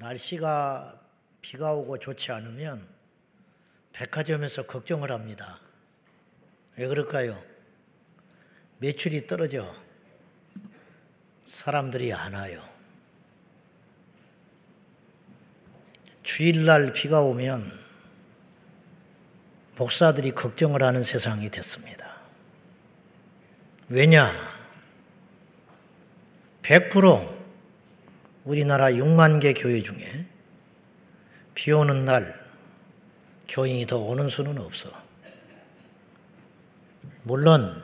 날씨가 비가 오고 좋지 않으면 백화점에서 걱정을 합니다. 왜 그럴까요? 매출이 떨어져. 사람들이 안 와요. 주일날 비가 오면 목사들이 걱정을 하는 세상이 됐습니다. 왜냐? 100% 우리나라 6만 개 교회 중에 비 오는 날 교인이 더 오는 수는 없어. 물론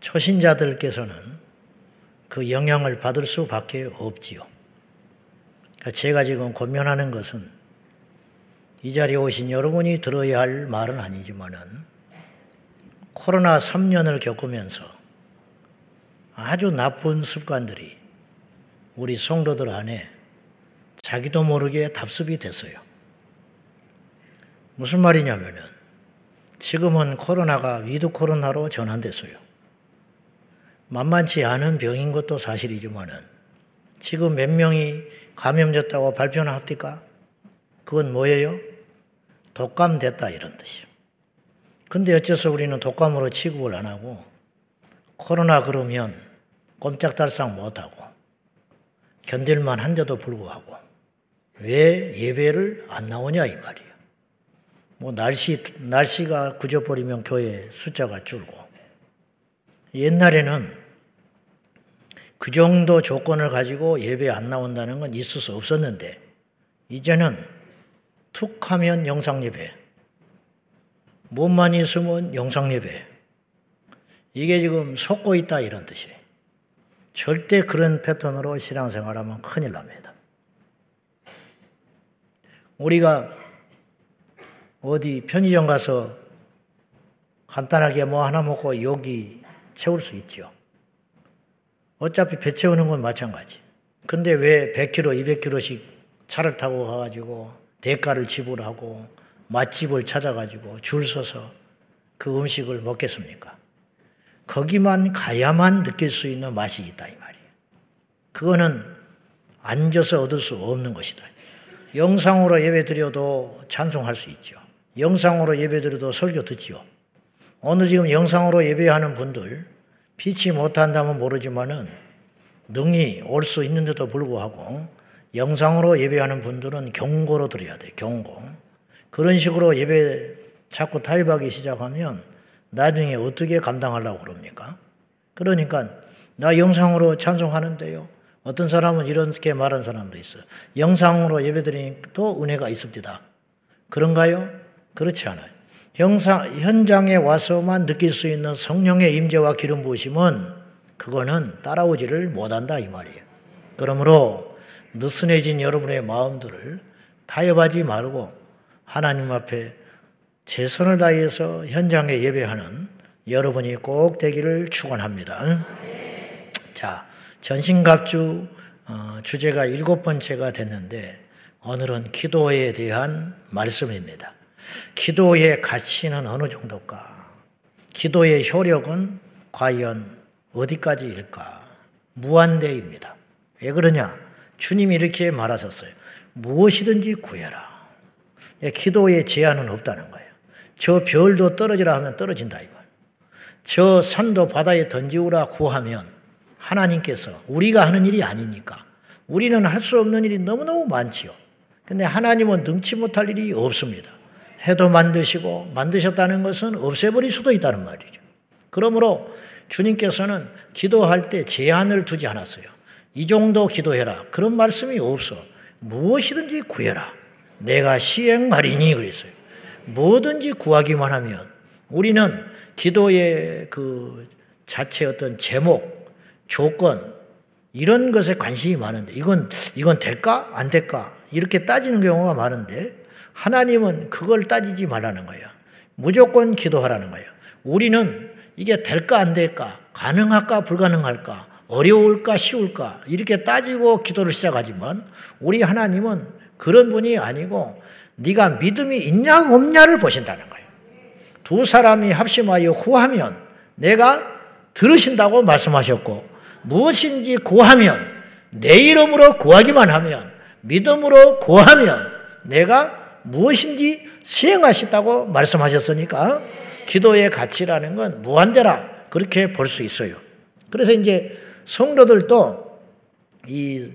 초신자들께서는 그 영향을 받을 수밖에 없지요. 제가 지금 권면하는 것은 이 자리에 오신 여러분이 들어야 할 말은 아니지만은 코로나 3년을 겪으면서 아주 나쁜 습관들이 우리 성도들 안에 자기도 모르게 답습이 됐어요. 무슨 말이냐면은 지금은 코로나가 위드 코로나로 전환됐어요. 만만치 않은 병인 것도 사실이지만은 지금 몇 명이 감염됐다고 발표나 합니까? 그건 뭐예요? 독감됐다 이런 뜻이에요. 근데 어째서 우리는 독감으로 취급을 안 하고 코로나 그러면 꼼짝달싹 못하고 견딜만 한데도 불구하고 왜 예배를 안 나오냐 이 말이에요. 뭐 날씨가 굳어버리면 교회 숫자가 줄고 옛날에는 그 정도 조건을 가지고 예배 안 나온다는 건 있을 수 없었는데 이제는 툭 하면 영상 예배, 몸만 있으면 영상 예배, 이게 지금 속고 있다 이런 뜻이에요. 절대 그런 패턴으로 신앙생활하면 큰일 납니다. 우리가 어디 편의점 가서 간단하게 뭐 하나 먹고 여기 채울 수 있죠. 어차피 배 채우는 건 마찬가지. 근데 왜 100km, 200km씩 차를 타고 가가지고 대가를 지불하고 맛집을 찾아가지고 줄 서서 그 음식을 먹겠습니까? 거기만 가야만 느낄 수 있는 맛이 있다 이 말이에요. 그거는 앉아서 얻을 수 없는 것이다. 영상으로 예배드려도 찬송할 수 있죠. 영상으로 예배드려도 설교 듣지요. 오늘 지금 영상으로 예배하는 분들 피치 못한다면 모르지만은 능히 올 수 있는데도 불구하고 영상으로 예배하는 분들은 경고로 드려야 돼. 경고. 그런 식으로 예배 자꾸 타협하기 시작하면 나중에 어떻게 감당하려고 그럽니까? 그러니까 나 영상으로 찬송하는데요. 어떤 사람은 이렇게 말한 사람도 있어요. 영상으로 예배드리니 또 은혜가 있습니다. 그런가요? 그렇지 않아요. 현장에 와서만 느낄 수 있는 성령의 임재와 기름 부으심은 그거는 따라오지를 못한다 이 말이에요. 그러므로 느슨해진 여러분의 마음들을 타협하지 말고 하나님 앞에 최선을 다해서 현장에 예배하는 여러분이 꼭 되기를 축원합니다. 자, 전신갑주 주제가 7번째가 됐는데 오늘은 기도에 대한 말씀입니다. 기도의 가치는 어느 정도일까? 기도의 효력은 과연 어디까지일까? 무한대입니다. 왜 그러냐? 주님이 이렇게 말하셨어요. 무엇이든지 구해라. 기도에 제한은 없다는 거예요. 저 별도 떨어지라 하면 떨어진다 이 말. 저 산도 바다에 던지우라 구하면 하나님께서 우리가 하는 일이 아니니까 우리는 할 수 없는 일이 너무너무 많지요. 근데 하나님은 능치 못할 일이 없습니다. 해도 만드시고 만드셨다는 것은 없애버릴 수도 있다는 말이죠. 그러므로 주님께서는 기도할 때 제한을 두지 않았어요. 이 정도 기도해라. 그런 말씀이 없어. 무엇이든지 구해라. 내가 시행하리니 그랬어요. 뭐든지 구하기만 하면 우리는 기도의 그 자체 어떤 제목, 조건 이런 것에 관심이 많은데 이건 될까? 안 될까? 이렇게 따지는 경우가 많은데 하나님은 그걸 따지지 말라는 거예요. 무조건 기도하라는 거예요. 우리는 이게 될까 안 될까, 가능할까 불가능할까, 어려울까 쉬울까 이렇게 따지고 기도를 시작하지만 우리 하나님은 그런 분이 아니고 네가 믿음이 있냐 없냐를 보신다는 거예요. 두 사람이 합심하여 구하면 내가 들으신다고 말씀하셨고 무엇인지 구하면 내 이름으로 구하기만 하면, 믿음으로 구하면 내가 무엇인지 수행하신다고 말씀하셨으니까 기도의 가치라는 건 무한대라 그렇게 볼 수 있어요. 그래서 이제 성도들도 이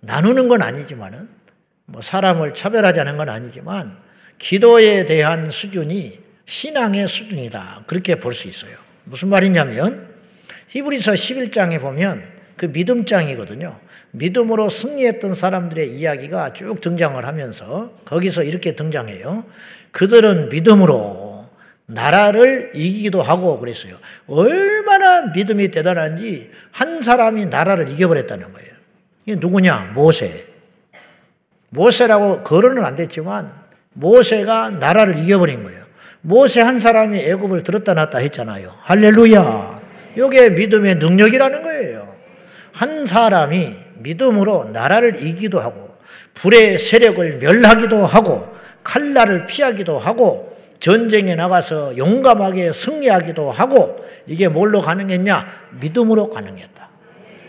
나누는 건 아니지만은 뭐 사람을 차별하자는 건 아니지만 기도에 대한 수준이 신앙의 수준이다 그렇게 볼 수 있어요. 무슨 말이냐면 히브리서 11장에 보면 그 믿음장이거든요. 믿음으로 승리했던 사람들의 이야기가 쭉 등장을 하면서 거기서 이렇게 등장해요. 그들은 믿음으로 나라를 이기기도 하고 그랬어요. 얼마나 믿음이 대단한지 한 사람이 나라를 이겨버렸다는 거예요. 이게 누구냐? 모세. 모세라고 거론은 안 됐지만 모세가 나라를 이겨버린 거예요. 모세 한 사람이 애굽을 들었다 놨다 했잖아요. 할렐루야. 이게 믿음의 능력이라는 거예요. 한 사람이 믿음으로 나라를 이기기도 하고 불의 세력을 멸하기도 하고 칼날을 피하기도 하고 전쟁에 나가서 용감하게 승리하기도 하고 이게 뭘로 가능했냐? 믿음으로 가능했다.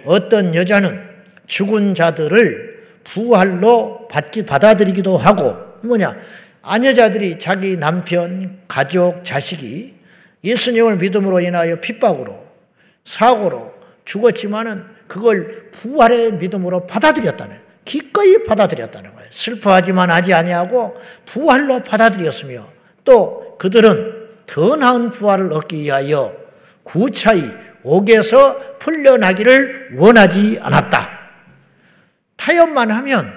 어떤 여자는 죽은 자들을 부활로 받아들이기도 하고 뭐냐? 아녀자들이 자기 남편, 가족, 자식이 예수님을 믿음으로 인하여 핍박으로 사고로 죽었지만은 그걸 부활의 믿음으로 받아들였다는, 기꺼이 받아들였다는 거예요. 슬퍼하지만 하지 아니하고 부활로 받아들였으며 또 그들은 더 나은 부활을 얻기 위하여 구차히 옥에서 풀려나기를 원하지 않았다. 타협만 하면,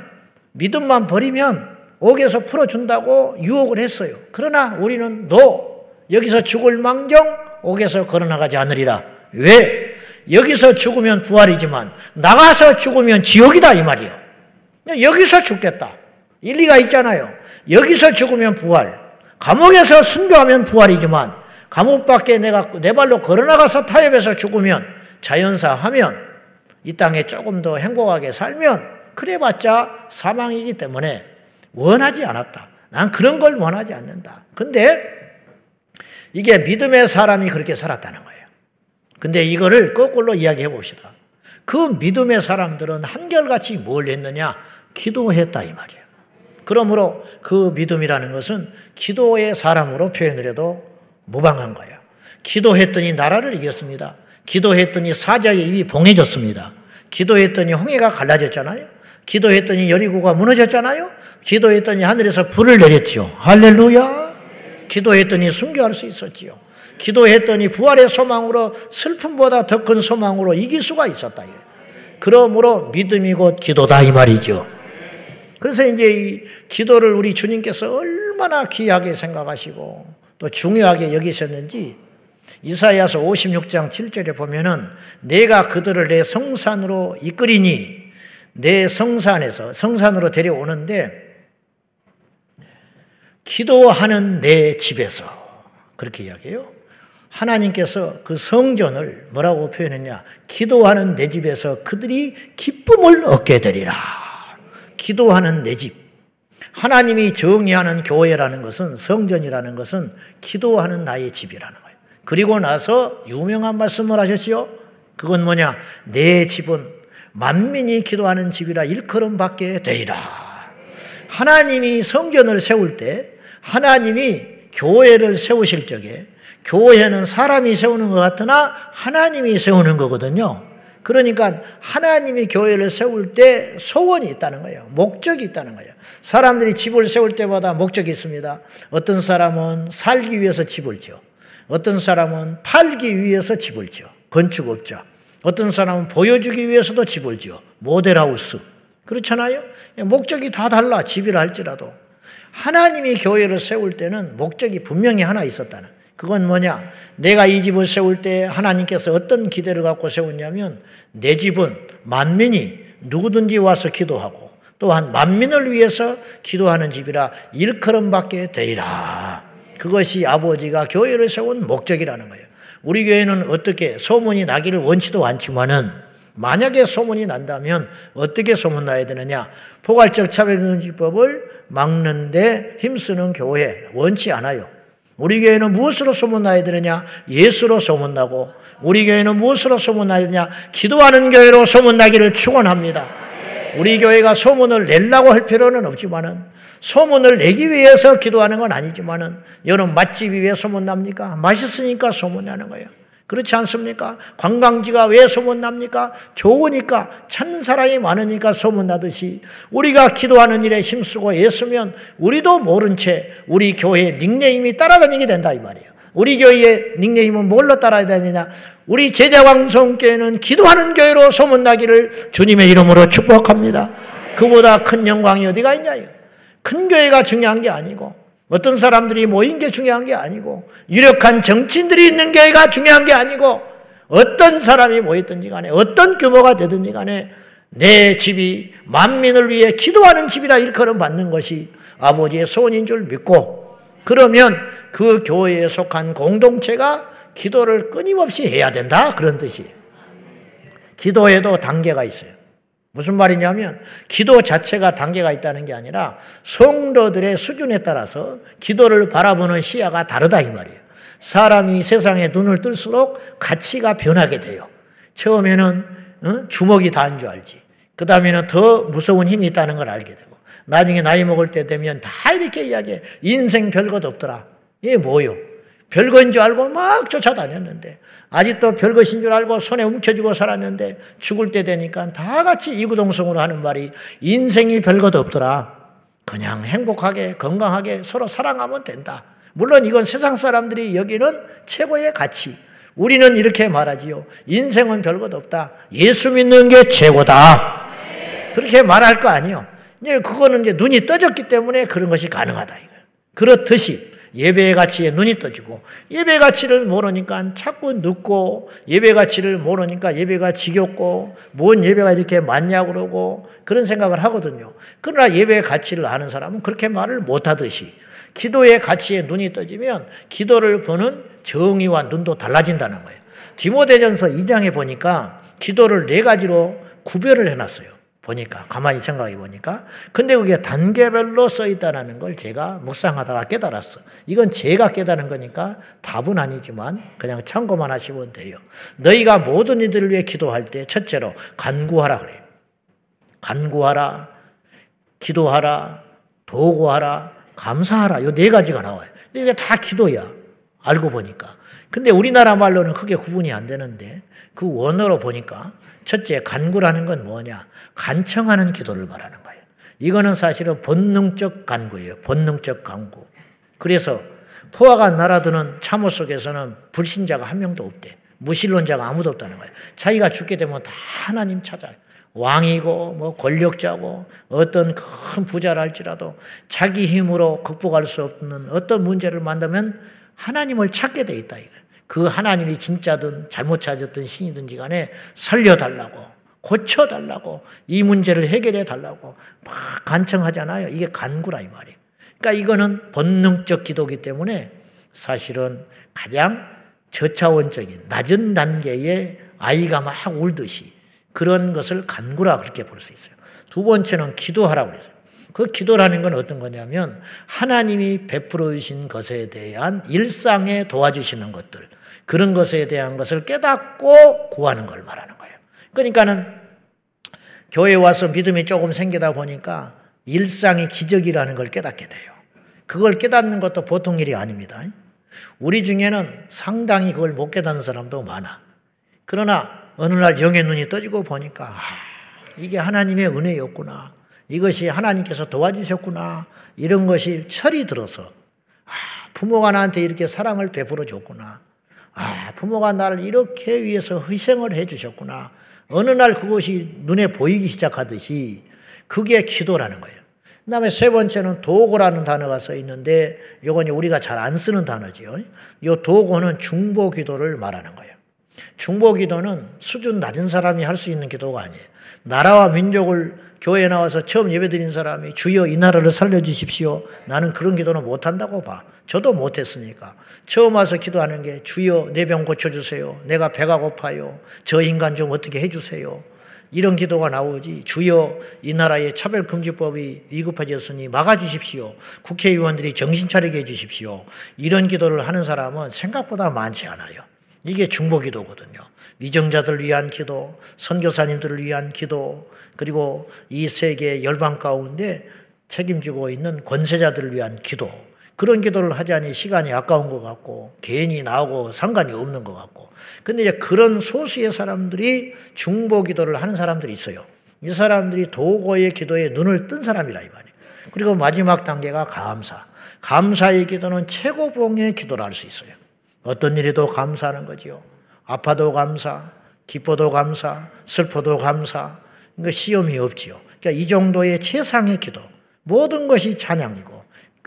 믿음만 버리면 옥에서 풀어준다고 유혹을 했어요. 그러나 우리는 no, 여기서 죽을 망정 옥에서 걸어나가지 않으리라. 왜? 여기서 죽으면 부활이지만 나가서 죽으면 지옥이다 이 말이에요. 여기서 죽겠다. 일리가 있잖아요. 여기서 죽으면 부활. 감옥에서 순교하면 부활이지만 감옥 밖에 내가 내 발로 걸어나가서 타협해서 죽으면 자연사하면 이 땅에 조금 더 행복하게 살면 그래봤자 사망이기 때문에 원하지 않았다. 난 그런 걸 원하지 않는다. 근데 이게 믿음의 사람이 그렇게 살았다는 거예요. 근데 이거를 거꾸로 이야기해 봅시다. 그 믿음의 사람들은 한결같이 뭘 했느냐? 기도했다 이 말이에요. 그러므로 그 믿음이라는 것은 기도의 사람으로 표현을 해도 무방한 거예요. 기도했더니 나라를 이겼습니다. 기도했더니 사자의 입이 봉해졌습니다. 기도했더니 홍해가 갈라졌잖아요. 기도했더니 여리고가 무너졌잖아요. 기도했더니 하늘에서 불을 내렸지요. 할렐루야. 기도했더니 순교할 수 있었지요. 기도했더니 부활의 소망으로 슬픔보다 더 큰 소망으로 이길 수가 있었다. 그러므로 믿음이 곧 기도다 이 말이죠. 그래서 이제 이 기도를 우리 주님께서 얼마나 귀하게 생각하시고 또 중요하게 여기셨는지 이사야서 56장 7절에 보면은 내가 그들을 내 성산으로 이끌이니 내 성산에서 성산으로 데려오는데 기도하는 내 집에서 그렇게 이야기해요. 하나님께서 그 성전을 뭐라고 표현했냐? 기도하는 내 집에서 그들이 기쁨을 얻게 되리라. 기도하는 내 집. 하나님이 정의하는 교회라는 것은 성전이라는 것은 기도하는 나의 집이라는 거예요. 그리고 나서 유명한 말씀을 하셨지요. 그건 뭐냐? 내 집은 만민이 기도하는 집이라 일컬음 받게 되리라. 하나님이 성전을 세울 때 하나님이 교회를 세우실 적에 교회는 사람이 세우는 것 같으나 하나님이 세우는 거거든요. 그러니까 하나님이 교회를 세울 때 소원이 있다는 거예요. 목적이 있다는 거예요. 사람들이 집을 세울 때마다 목적이 있습니다. 어떤 사람은 살기 위해서 집을 지어. 어떤 사람은 팔기 위해서 집을 지어. 건축업자. 어떤 사람은 보여주기 위해서도 집을 지어. 모델하우스. 그렇잖아요. 목적이 다 달라. 집이라 할지라도. 하나님이 교회를 세울 때는 목적이 분명히 하나 있었다는. 그건 뭐냐? 내가 이 집을 세울 때 하나님께서 어떤 기대를 갖고 세웠냐면 내 집은 만민이 누구든지 와서 기도하고 또한 만민을 위해서 기도하는 집이라 일컬음 받게 되리라. 그것이 아버지가 교회를 세운 목적이라는 거예요. 우리 교회는 어떻게 소문이 나기를 원치도 않지만은 만약에 소문이 난다면 어떻게 소문나야 되느냐? 포괄적 차별금지법을 막는 데 힘쓰는 교회 원치 않아요. 우리 교회는 무엇으로 소문나야 되느냐? 예수로 소문나고, 우리 교회는 무엇으로 소문나야 되느냐? 기도하는 교회로 소문나기를 축원합니다. 우리 교회가 소문을 내려고 할 필요는 없지만은, 소문을 내기 위해서 기도하는 건 아니지만은, 여러분 맛집이 왜 소문납니까? 맛있으니까 소문나는 거예요. 그렇지 않습니까? 관광지가 왜 소문납니까? 좋으니까, 찾는 사람이 많으니까 소문나듯이, 우리가 기도하는 일에 힘쓰고 애쓰면 우리도 모른 채 우리 교회의 닉네임이 따라다니게 된다 이 말이에요. 우리 교회의 닉네임은 뭘로 따라다니냐? 우리 제자광성교회는 기도하는 교회로 소문나기를 주님의 이름으로 축복합니다. 그보다 큰 영광이 어디가 있냐요? 큰 교회가 중요한 게 아니고, 어떤 사람들이 모인 게 중요한 게 아니고, 유력한 정치인들이 있는 교회가 중요한 게 아니고, 어떤 사람이 모였든지 간에, 어떤 규모가 되든지 간에 내 집이 만민을 위해 기도하는 집이라 일컬음 받는 것이 아버지의 소원인 줄 믿고, 그러면 그 교회에 속한 공동체가 기도를 끊임없이 해야 된다, 그런 뜻이에요. 기도에도 단계가 있어요. 무슨 말이냐면, 기도 자체가 단계가 있다는 게 아니라 성도들의 수준에 따라서 기도를 바라보는 시야가 다르다 이 말이에요. 사람이 세상에 눈을 뜰수록 가치가 변하게 돼요. 처음에는 주먹이 다인 줄 알지, 그 다음에는 더 무서운 힘이 있다는 걸 알게 되고, 나중에 나이 먹을 때 되면 다 이렇게 이야기해. 인생 별것 없더라. 이게 뭐요? 별거인 줄 알고 막 쫓아다녔는데, 아직도 별것인 줄 알고 손에 움켜쥐고 살았는데, 죽을 때 되니까 다 같이 이구동성으로 하는 말이 인생이 별것 없더라. 그냥 행복하게 건강하게 서로 사랑하면 된다. 물론 이건 세상 사람들이 여기는 최고의 가치. 우리는 이렇게 말하지요. 인생은 별것 없다. 예수 믿는 게 최고다. 그렇게 말할 거 아니요. 그거는 이제 눈이 떠졌기 때문에 그런 것이 가능하다. 그렇듯이 예배의 가치에 눈이 떠지고, 예배 가치를 모르니까 자꾸 눕고, 예배 가치를 모르니까 예배가 지겹고, 뭔 예배가 이렇게 많냐고 그러고 그런 생각을 하거든요. 그러나 예배의 가치를 아는 사람은 그렇게 말을 못하듯이, 기도의 가치에 눈이 떠지면 기도를 보는 정의와 눈도 달라진다는 거예요. 디모데전서 2장에 보니까 기도를 4가지로 구별을 해놨어요. 보니까, 가만히 생각해 보니까. 근데 그게 단계별로 써 있다는 걸 제가 묵상하다가 깨달았어. 이건 제가 깨달은 거니까 답은 아니지만 그냥 참고만 하시면 돼요. 너희가 모든 이들을 위해 기도할 때 첫째로 간구하라 그래요. 간구하라, 기도하라, 도구하라, 감사하라. 요 4가지가 나와요. 근데 이게 다 기도야. 알고 보니까. 근데 우리나라 말로는 크게 구분이 안 되는데, 그 원어로 보니까 첫째, 간구라는 건 뭐냐? 간청하는 기도를 말하는 거예요. 이거는 사실은 본능적 간구예요. 본능적 간구. 그래서 포화가 날아드는 참호 속에서는 불신자가 한 명도 없대. 무신론자가 아무도 없다는 거예요. 자기가 죽게 되면 다 하나님 찾아요. 왕이고 뭐 권력자고 어떤 큰 부자랄지라도 자기 힘으로 극복할 수 없는 어떤 문제를 만나면 하나님을 찾게 돼 있다 이거예요. 그 하나님이 진짜든 잘못 찾았든 신이든지 간에 살려달라고, 고쳐달라고, 이 문제를 해결해달라고 막 간청하잖아요. 이게 간구라 이 말이에요. 그러니까 이거는 본능적 기도이기 때문에 사실은 가장 저차원적인 낮은 단계의 아이가 막 울듯이 그런 것을 간구라 그렇게 볼 수 있어요. 두 번째는 기도하라고 그랬어요. 그 기도라는 건 어떤 거냐면 하나님이 베풀어 주신 것에 대한 일상에 도와주시는 것들, 그런 것에 대한 것을 깨닫고 구하는 걸 말하는 거예요. 그러니까는 교회에 와서 믿음이 조금 생기다 보니까 일상이 기적이라는 걸 깨닫게 돼요. 그걸 깨닫는 것도 보통 일이 아닙니다. 우리 중에는 상당히 그걸 못 깨닫는 사람도 많아. 그러나 어느 날 영의 눈이 떠지고 보니까 이게 하나님의 은혜였구나. 이것이 하나님께서 도와주셨구나. 이런 것이 철이 들어서 부모가 나한테 이렇게 사랑을 베풀어 줬구나. 부모가 나를 이렇게 위해서 희생을 해 주셨구나. 어느 날 그것이 눈에 보이기 시작하듯이 그게 기도라는 거예요. 그 다음에 세 번째는 도고라는 단어가 써 있는데, 이건 우리가 잘 안 쓰는 단어지요. 이 도고는 중보 기도를 말하는 거예요. 중보 기도는 수준 낮은 사람이 할 수 있는 기도가 아니에요. 나라와 민족을 교회에 나와서 처음 예배드린 사람이 주여 이 나라를 살려주십시오. 나는 그런 기도는 못한다고 봐. 저도 못했으니까. 처음 와서 기도하는 게 주여 내 병 고쳐주세요. 내가 배가 고파요. 저 인간 좀 어떻게 해주세요. 이런 기도가 나오지. 주여, 이 나라의 차별금지법이 위급해졌으니 막아주십시오. 국회의원들이 정신 차리게 해주십시오. 이런 기도를 하는 사람은 생각보다 많지 않아요. 이게 중보기도거든요. 미정자들을 위한 기도, 선교사님들을 위한 기도, 그리고 이 세계 열방 가운데 책임지고 있는 권세자들을 위한 기도. 그런 기도를 하자니 시간이 아까운 것 같고 개인이 나오고 상관이 없는 것 같고. 근데 이제 그런 소수의 사람들이 중보 기도를 하는 사람들이 있어요. 이 사람들이 도고의 기도에 눈을 뜬 사람이라 이 말이에요. 그리고 마지막 단계가 감사. 감사의 기도는 최고봉의 기도를 할 수 있어요. 어떤 일에도 감사하는 거지요. 아파도 감사, 기뻐도 감사, 슬퍼도 감사. 그러니까 시험이 없지요. 그러니까 이 정도의 최상의 기도. 모든 것이 찬양이고.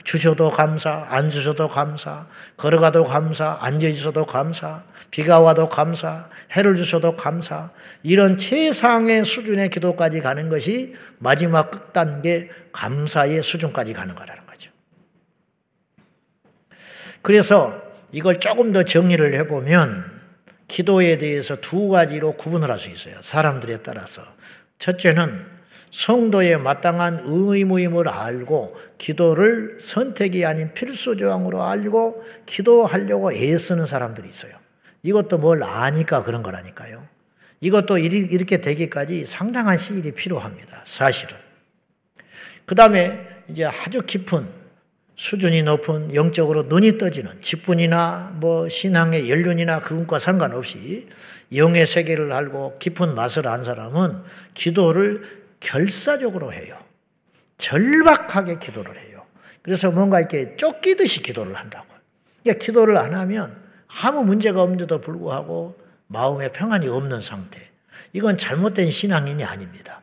주셔도 감사, 안 주셔도 감사, 걸어가도 감사, 앉아있어도 감사, 비가 와도 감사, 해를 주셔도 감사, 이런 최상의 수준의 기도까지 가는 것이 마지막 끝단계 감사의 수준까지 가는 거라는 거죠. 그래서 이걸 조금 더 정리를 해보면 기도에 대해서 두 가지로 구분을 할 수 있어요. 사람들에 따라서. 첫째는 성도의 마땅한 의무임을 알고 기도를 선택이 아닌 필수조항으로 알고 기도하려고 애쓰는 사람들이 있어요. 이것도 뭘 아니까 그런 거라니까요. 이것도 이렇게 되기까지 상당한 시일이 필요합니다. 사실은. 그 다음에 이제 아주 깊은 수준이 높은 영적으로 눈이 떠지는 직분이나 뭐 신앙의 연륜이나 그것과 상관없이 영의 세계를 알고 깊은 맛을 안 사람은 기도를 결사적으로 해요. 절박하게 기도를 해요. 그래서 뭔가 이렇게 쫓기듯이 기도를 한다고요. 그러니까 기도를 안 하면 아무 문제가 없는데도 불구하고 마음에 평안이 없는 상태. 이건 잘못된 신앙인이 아닙니다.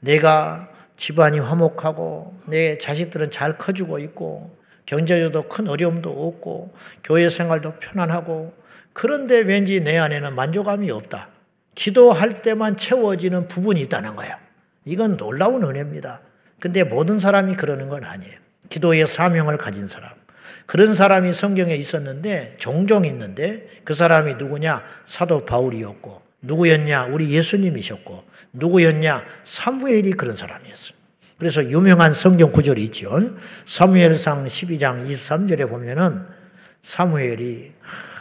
내가 집안이 화목하고 내 자식들은 잘 커지고 있고 경제적으로 큰 어려움도 없고 교회 생활도 편안하고 그런데 왠지 내 안에는 만족감이 없다. 기도할 때만 채워지는 부분이 있다는 거예요. 이건 놀라운 은혜입니다. 근데 모든 사람이 그러는 건 아니에요. 기도의 사명을 가진 사람. 그런 사람이 성경에 있었는데 종종 있는데 그 사람이 누구냐? 사도 바울이었고 누구였냐? 우리 예수님이셨고 누구였냐? 사무엘이 그런 사람이었어요. 그래서 유명한 성경 구절이 있죠. 사무엘상 12장 23절에 보면은 사무엘이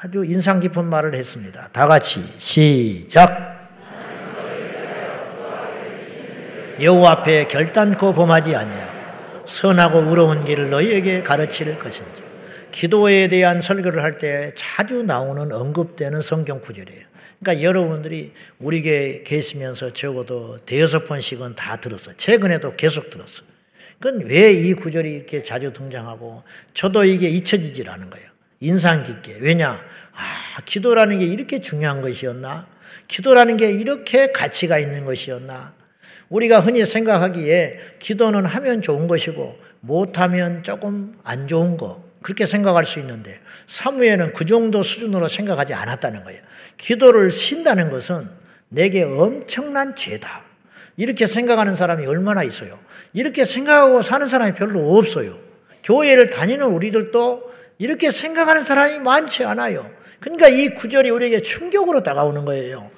아주 인상 깊은 말을 했습니다. 다 같이 시작! 여호와 앞에 결단코 범하지 아니하고 선하고 의로운 길을 너희에게 가르칠 것인지. 기도에 대한 설교를 할 때 자주 나오는 언급되는 성경 구절이에요. 그러니까 여러분들이 우리 교회에 계시면서 적어도 대여섯 번씩은 다 들었어요. 최근에도 계속 들었어요. 그건 왜 이 구절이 이렇게 자주 등장하고 저도 이게 잊혀지질 않은 거예요. 인상 깊게. 왜냐? 기도라는 게 이렇게 중요한 것이었나? 기도라는 게 이렇게 가치가 있는 것이었나? 우리가 흔히 생각하기에 기도는 하면 좋은 것이고 못하면 조금 안 좋은 거 그렇게 생각할 수 있는데 사무엘은 그 정도 수준으로 생각하지 않았다는 거예요. 기도를 쉰다는 것은 내게 엄청난 죄다. 이렇게 생각하는 사람이 얼마나 있어요. 이렇게 생각하고 사는 사람이 별로 없어요. 교회를 다니는 우리들도 이렇게 생각하는 사람이 많지 않아요. 그러니까 이 구절이 우리에게 충격으로 다가오는 거예요.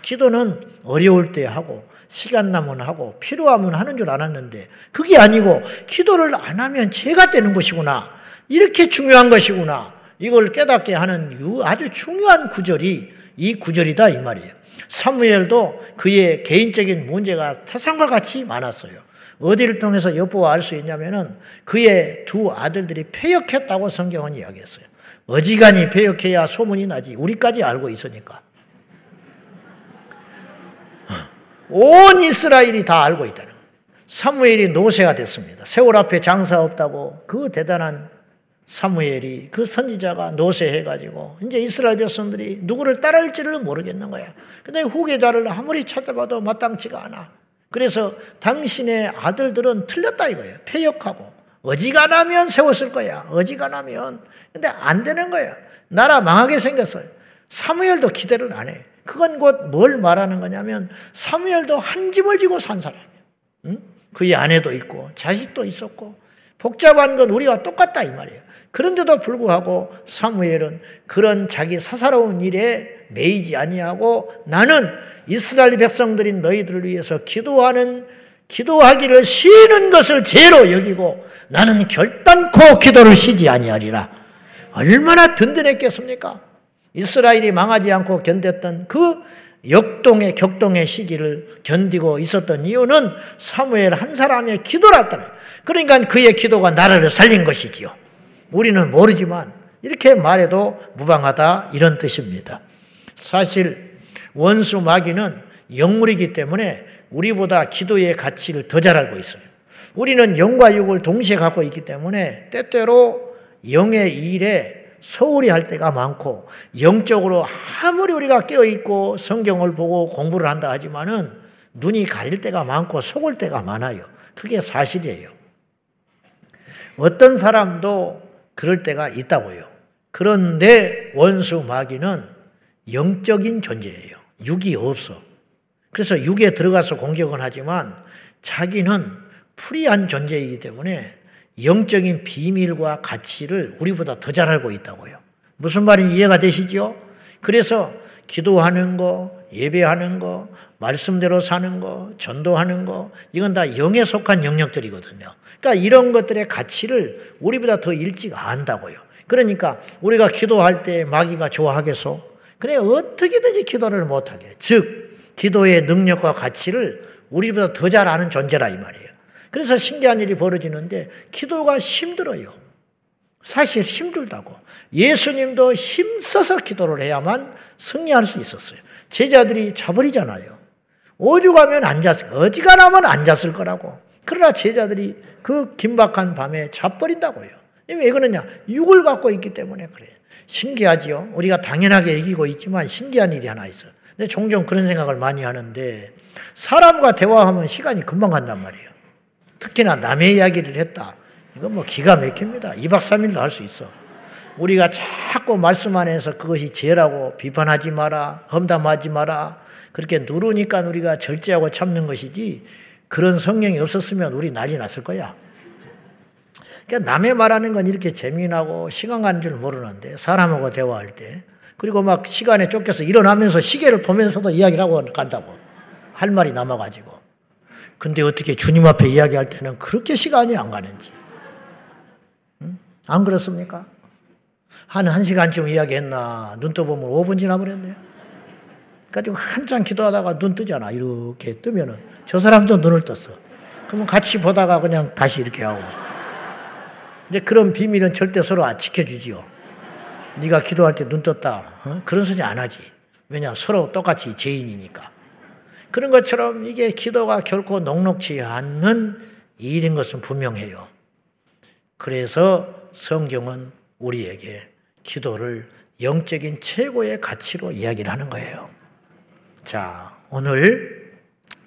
기도는 어려울 때 하고 시간 나면 하고 필요하면 하는 줄 알았는데 그게 아니고 기도를 안 하면 죄가 되는 것이구나. 이렇게 중요한 것이구나. 이걸 깨닫게 하는 아주 중요한 구절이 이 구절이다 이 말이에요. 사무엘도 그의 개인적인 문제가 태산과 같이 많았어요. 어디를 통해서 엿보아 알 수 있냐면은 그의 두 아들들이 패역했다고 성경은 이야기했어요. 어지간히 패역해야 소문이 나지. 우리까지 알고 있으니까. 온 이스라엘이 다 알고 있다는 거예요. 사무엘이 노쇠가 됐습니다. 세월 앞에 장사 없다고 그 대단한 사무엘이 그 선지자가 노쇠해가지고 이제 이스라엘 백성들이 누구를 따라할지를 모르겠는 거야. 근데 후계자를 아무리 찾아봐도 마땅치가 않아. 그래서 당신의 아들들은 틀렸다 이거예요. 패역하고 어지간하면 세웠을 거야. 어지간하면. 근데 안 되는 거야. 나라 망하게 생겼어요. 사무엘도 기대를 안 해. 그건 곧 뭘 말하는 거냐면 사무엘도 한 짐을 지고 산 사람이에요. 응? 그의 아내도 있고 자식도 있었고 복잡한 건 우리와 똑같다 이 말이에요. 그런데도 불구하고 사무엘은 그런 자기 사사로운 일에 매이지 아니하고 나는 이스라엘 백성들인 너희들을 위해서 기도하기를 쉬는 것을 죄로 여기고 나는 결단코 기도를 쉬지 아니하리라. 얼마나 든든했겠습니까? 이스라엘이 망하지 않고 견뎠던 그 격동의 시기를 견디고 있었던 이유는 사무엘 한 사람의 기도였다는, 그러니까 그의 기도가 나라를 살린 것이지요. 우리는 모르지만 이렇게 말해도 무방하다, 이런 뜻입니다. 사실 원수 마귀는 영물이기 때문에 우리보다 기도의 가치를 더 잘 알고 있어요. 우리는 영과 육을 동시에 갖고 있기 때문에 때때로 영의 일에 소홀히 할 때가 많고, 영적으로 아무리 우리가 깨어있고 성경을 보고 공부를 한다 하지만은 눈이 가릴 때가 많고 속을 때가 많아요. 그게 사실이에요. 어떤 사람도 그럴 때가 있다고요. 그런데 원수 마귀는 영적인 존재예요. 육이 없어. 그래서 육에 들어가서 공격은 하지만 자기는 프리한 존재이기 때문에 영적인 비밀과 가치를 우리보다 더 잘 알고 있다고요. 무슨 말인지 이해가 되시죠? 그래서 기도하는 거, 예배하는 거, 말씀대로 사는 거, 전도하는 거, 이건 다 영에 속한 영역들이거든요. 그러니까 이런 것들의 가치를 우리보다 더 일찍 안다고요. 그러니까 우리가 기도할 때 마귀가 좋아하겠소? 그래, 어떻게든지 기도를 못하게. 즉, 기도의 능력과 가치를 우리보다 더 잘 아는 존재라 이 말이에요. 그래서 신기한 일이 벌어지는데 기도가 힘들어요. 사실 힘들다고. 예수님도 힘써서 기도를 해야만 승리할 수 있었어요. 제자들이 자버리잖아요. 오죽하면 어지간하면 안 잤을 거라고. 그러나 제자들이 그 긴박한 밤에 자버린다고요. 왜 그러냐? 육을 갖고 있기 때문에 그래요. 신기하지요? 우리가 당연하게 이기고 있지만 신기한 일이 하나 있어요. 근데 종종 그런 생각을 많이 하는데 사람과 대화하면 시간이 금방 간단 말이에요. 특히나 남의 이야기를 했다. 이건 기가 막힙니다. 2박 3일도 할 수 있어. 우리가 자꾸 말씀 안에서 그것이 죄라고 비판하지 마라, 험담하지 마라. 그렇게 누르니까 우리가 절제하고 참는 것이지, 그런 성령이 없었으면 우리 난리 났을 거야. 그러니까 남의 말하는 건 이렇게 재미나고 시간 가는 줄 모르는데, 사람하고 대화할 때. 그리고 막 시간에 쫓겨서 일어나면서 시계를 보면서도 이야기를 하고 간다고. 할 말이 남아가지고. 근데 어떻게 주님 앞에 이야기할 때는 그렇게 시간이 안 가는지. 안 그렇습니까? 한 시간쯤 이야기했나, 눈 떠보면 5분 지나버렸네요. 그러니까 한참 기도하다가 눈 뜨잖아. 이렇게 뜨면은 저 사람도 눈을 떴어. 그러면 같이 보다가 그냥 다시 이렇게 하고. 이제 그런 비밀은 절대 서로 안 지켜주지요. 네가 기도할 때 눈 떴다, 그런 소리 안 하지. 왜냐, 서로 똑같이 죄인이니까. 그런 것처럼 이게 기도가 결코 녹록지 않는 일인 것은 분명해요. 그래서 성경은 우리에게 기도를 영적인 최고의 가치로 이야기를 하는 거예요. 자, 오늘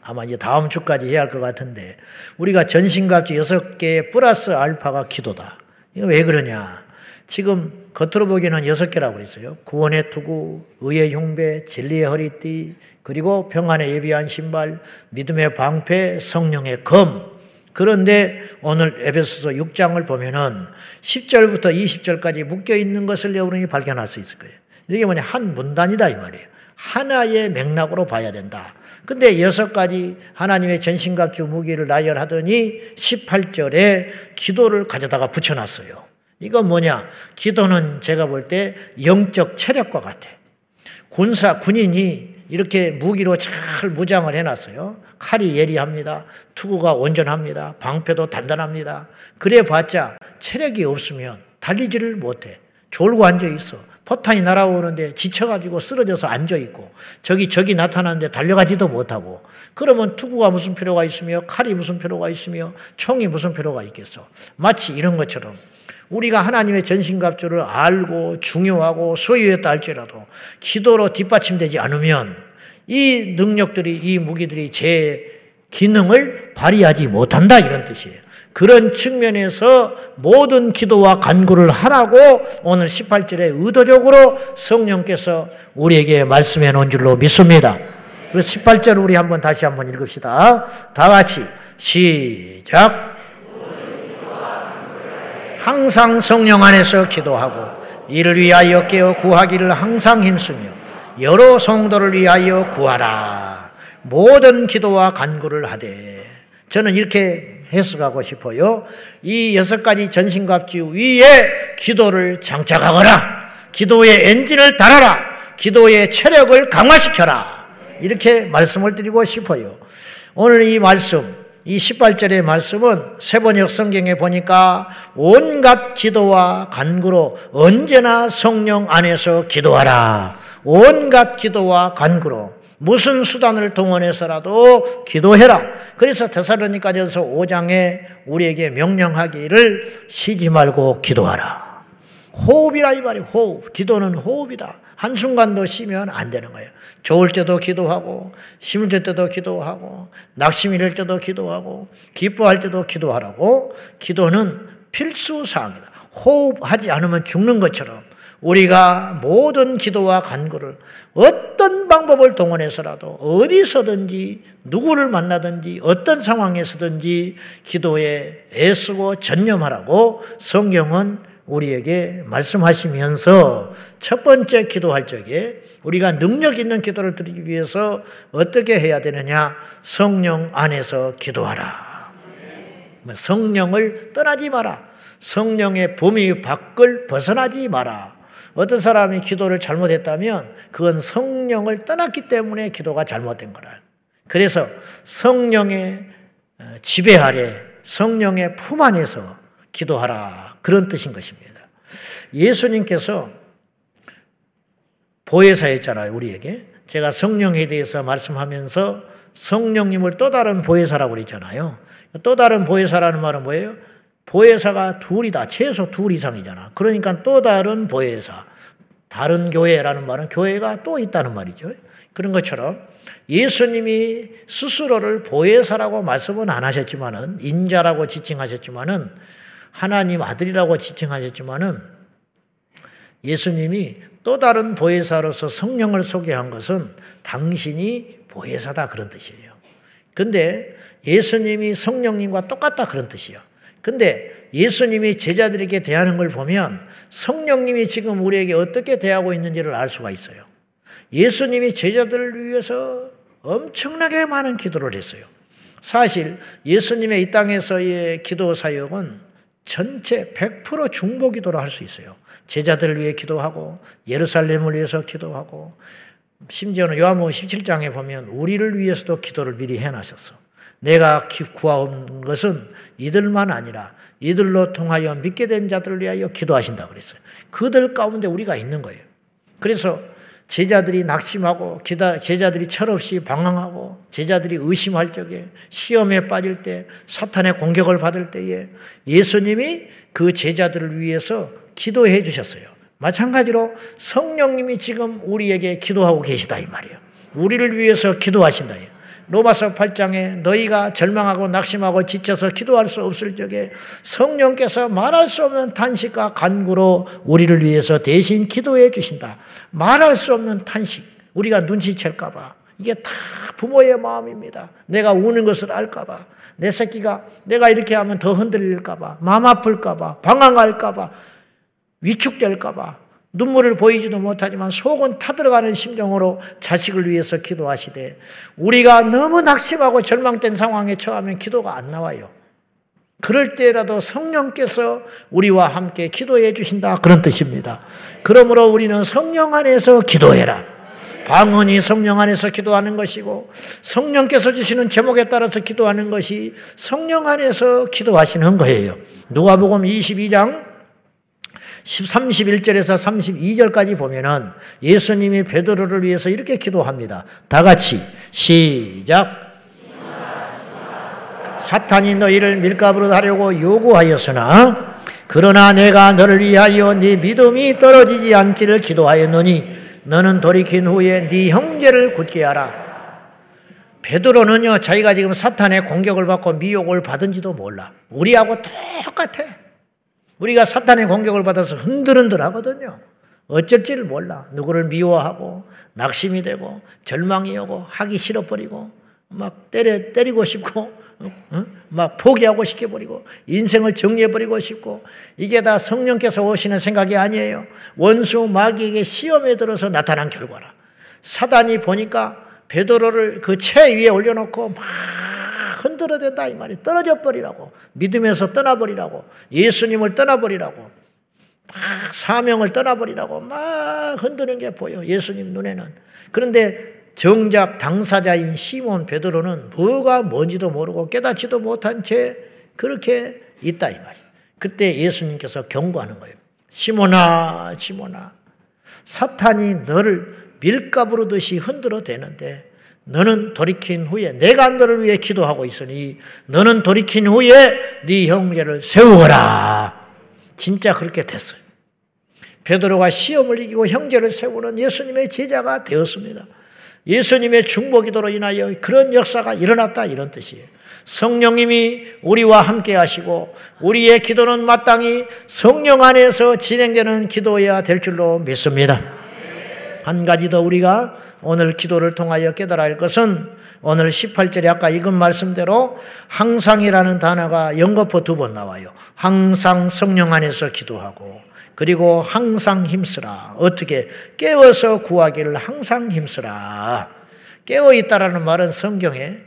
아마 이제 다음 주까지 해야 할 것 같은데, 우리가 전신갑주 6개 플러스 알파가 기도다. 이거 왜 그러냐? 지금 겉으로 보기에는 6개라고 그랬어요. 구원의 투구, 의의 흉배, 진리의 허리띠, 그리고 평안에 예비한 신발, 믿음의 방패, 성령의 검. 그런데 오늘 에베소서 6장을 보면은 10절부터 20절까지 묶여있는 것을 여러분이 발견할 수 있을 거예요. 이게 뭐냐? 한 문단이다 이 말이에요. 하나의 맥락으로 봐야 된다. 근데 6가지 하나님의 전신갑주 무기를 나열하더니 18절에 기도를 가져다가 붙여놨어요. 이건 뭐냐? 기도는 제가 볼 때 영적 체력과 같아. 군인이 이렇게 무기로 잘 무장을 해놨어요. 칼이 예리합니다. 투구가 온전합니다. 방패도 단단합니다. 그래봤자 체력이 없으면 달리지를 못해. 졸고 앉아있어. 포탄이 날아오는데 지쳐가지고 쓰러져서 앉아있고, 적이 나타나는데 달려가지도 못하고, 그러면 투구가 무슨 필요가 있으며, 칼이 무슨 필요가 있으며, 총이 무슨 필요가 있겠어. 마치 이런 것처럼 우리가 하나님의 전신갑주를 알고 중요하고 소유했다 할지라도 기도로 뒷받침되지 않으면 이 능력들이, 이 무기들이 제 기능을 발휘하지 못한다, 이런 뜻이에요. 그런 측면에서 모든 기도와 간구를 하라고 오늘 18절에 의도적으로 성령께서 우리에게 말씀해 놓은 줄로 믿습니다. 그래서 18절 우리 한번 다시 한번 읽읍시다. 다 같이 시작. 항상 성령 안에서 기도하고 이를 위하여 깨어 구하기를 항상 힘쓰며 여러 성도를 위하여 구하라. 모든 기도와 간구를 하되. 저는 이렇게 해석하고 싶어요. 이 6가지 전신갑주 위에 기도를 장착하거라. 기도의 엔진을 달아라. 기도의 체력을 강화시켜라. 이렇게 말씀을 드리고 싶어요. 오늘 이 말씀, 이 18절의 말씀은 세번역 성경에 보니까 온갖 기도와 간구로 언제나 성령 안에서 기도하라. 온갖 기도와 간구로 무슨 수단을 동원해서라도 기도해라. 그래서 데살로니가전서 5장에 우리에게 명령하기를 쉬지 말고 기도하라. 호흡이라 이 말이에요. 호흡. 기도는 호흡이다. 한순간도 쉬면 안 되는 거예요. 좋을 때도 기도하고 힘들 때도 기도하고 낙심일 때도 기도하고 기뻐할 때도 기도하라고. 기도는 필수사항이다. 호흡하지 않으면 죽는 것처럼 우리가 모든 기도와 간구를 어떤 방법을 동원해서라도 어디서든지 누구를 만나든지 어떤 상황에서든지 기도에 애쓰고 전념하라고 성경은 우리에게 말씀하시면서 첫 번째 기도할 적에 우리가 능력 있는 기도를 드리기 위해서 어떻게 해야 되느냐? 성령 안에서 기도하라. 성령을 떠나지 마라. 성령의 범위 밖을 벗어나지 마라. 어떤 사람이 기도를 잘못했다면 그건 성령을 떠났기 때문에 기도가 잘못된 거라. 그래서 성령의 지배 아래 성령의 품 안에서 기도하라. 그런 뜻인 것입니다. 예수님께서 보혜사였잖아요. 우리에게. 제가 성령에 대해서 말씀하면서 성령님을 또 다른 보혜사라고 그랬잖아요. 또 다른 보혜사라는 말은 뭐예요? 보혜사가 둘이다. 최소 둘 이상이잖아. 그러니까 또 다른 보혜사. 다른 교회라는 말은 교회가 또 있다는 말이죠. 그런 것처럼 예수님이 스스로를 보혜사라고 말씀은 안 하셨지만은, 인자라고 지칭하셨지만은, 하나님 아들이라고 지칭하셨지만은, 예수님이 또 다른 보혜사로서 성령을 소개한 것은 당신이 보혜사다. 그런 뜻이에요. 근데 예수님이 성령님과 똑같다. 그런 뜻이에요. 근데 예수님이 제자들에게 대하는 걸 보면 성령님이 지금 우리에게 어떻게 대하고 있는지를 알 수가 있어요. 예수님이 제자들을 위해서 엄청나게 많은 기도를 했어요. 사실 예수님의 이 땅에서의 기도 사역은 전체 100% 중보 기도를 할 수 있어요. 제자들을 위해 기도하고 예루살렘을 위해서 기도하고 심지어는 요한복음 17장에 보면 우리를 위해서도 기도를 미리 해놨었어. 내가 구하온 것은 이들만 아니라 이들로 통하여 믿게 된 자들을 위하여 기도하신다고 그랬어요. 그들 가운데 우리가 있는 거예요. 그래서 제자들이 낙심하고 제자들이 철없이 방황하고 제자들이 의심할 적에 시험에 빠질 때 사탄의 공격을 받을 때에 예수님이 그 제자들을 위해서 기도해 주셨어요. 마찬가지로 성령님이 지금 우리에게 기도하고 계시다 이 말이에요. 우리를 위해서 기도하신다. 로마서 8장에 너희가 절망하고 낙심하고 지쳐서 기도할 수 없을 적에 성령께서 말할 수 없는 탄식과 간구로 우리를 위해서 대신 기도해 주신다. 말할 수 없는 탄식, 우리가 눈치챌까 봐. 이게 다 부모의 마음입니다. 내가 우는 것을 알까 봐. 내 새끼가 내가 이렇게 하면 더 흔들릴까 봐. 마음 아플까 봐. 방황할까 봐. 위축될까 봐. 눈물을 보이지도 못하지만 속은 타들어가는 심정으로 자식을 위해서 기도하시되 우리가 너무 낙심하고 절망된 상황에 처하면 기도가 안 나와요. 그럴 때라도 성령께서 우리와 함께 기도해 주신다. 그런 뜻입니다. 그러므로 우리는 성령 안에서 기도해라. 방언이 성령 안에서 기도하는 것이고 성령께서 주시는 제목에 따라서 기도하는 것이 성령 안에서 기도하시는 거예요. 누가복음 22장 31절에서 32절까지 보면은 예수님이 베드로를 위해서 이렇게 기도합니다. 다 같이 시작. 사탄이 너희를 밀가부로 하려고 요구하였으나 그러나 내가 너를 위하여 네 믿음이 떨어지지 않기를 기도하였노니 너는 돌이킨 후에 네 형제를 굳게 하라. 베드로는요 자기가 지금 사탄의 공격을 받고 미혹을 받은지도 몰라. 우리하고 똑같아. 우리가 사탄의 공격을 받아서 흔들흔들 하거든요. 어쩔지를 몰라. 누구를 미워하고 낙심이 되고 절망이 오고 하기 싫어버리고 막 때리고 싶고 막 포기하고 시켜버리고 인생을 정리해버리고 싶고 이게 다 성령께서 오시는 생각이 아니에요. 원수 마귀에게 시험에 들어서 나타난 결과라. 사단이 보니까 베드로를 그 채 위에 올려놓고 막 흔들어댄다 이 말이. 떨어져 버리라고. 믿음에서 떠나버리라고. 예수님을 떠나버리라고. 막 사명을 떠나버리라고 막 흔드는 게 보여, 예수님 눈에는. 그런데 정작 당사자인 시몬 베드로는 뭐가 뭔지도 모르고 깨닫지도 못한 채 그렇게 있다 이 말이에요. 그때 예수님께서 경고하는 거예요. 시몬아, 시몬아, 사탄이 너를 밀가부르듯이 흔들어대는데 너는 돌이킨 후에, 내가 너를 위해 기도하고 있으니 너는 돌이킨 후에 네 형제를 세우거라. 진짜 그렇게 됐어요. 베드로가 시험을 이기고 형제를 세우는 예수님의 제자가 되었습니다. 예수님의 중보기도로 인하여 그런 역사가 일어났다, 이런 뜻이에요. 성령님이 우리와 함께 하시고 우리의 기도는 마땅히 성령 안에서 진행되는 기도여야 될 줄로 믿습니다. 한 가지 더 우리가 오늘 기도를 통하여 깨달아야 할 것은, 오늘 18절에 아까 읽은 말씀대로 항상이라는 단어가 연거푸 두 번 나와요. 항상 성령 안에서 기도하고, 그리고 항상 힘쓰라. 어떻게? 깨워서 구하기를 항상 힘쓰라. 깨어있다라는 말은 성경에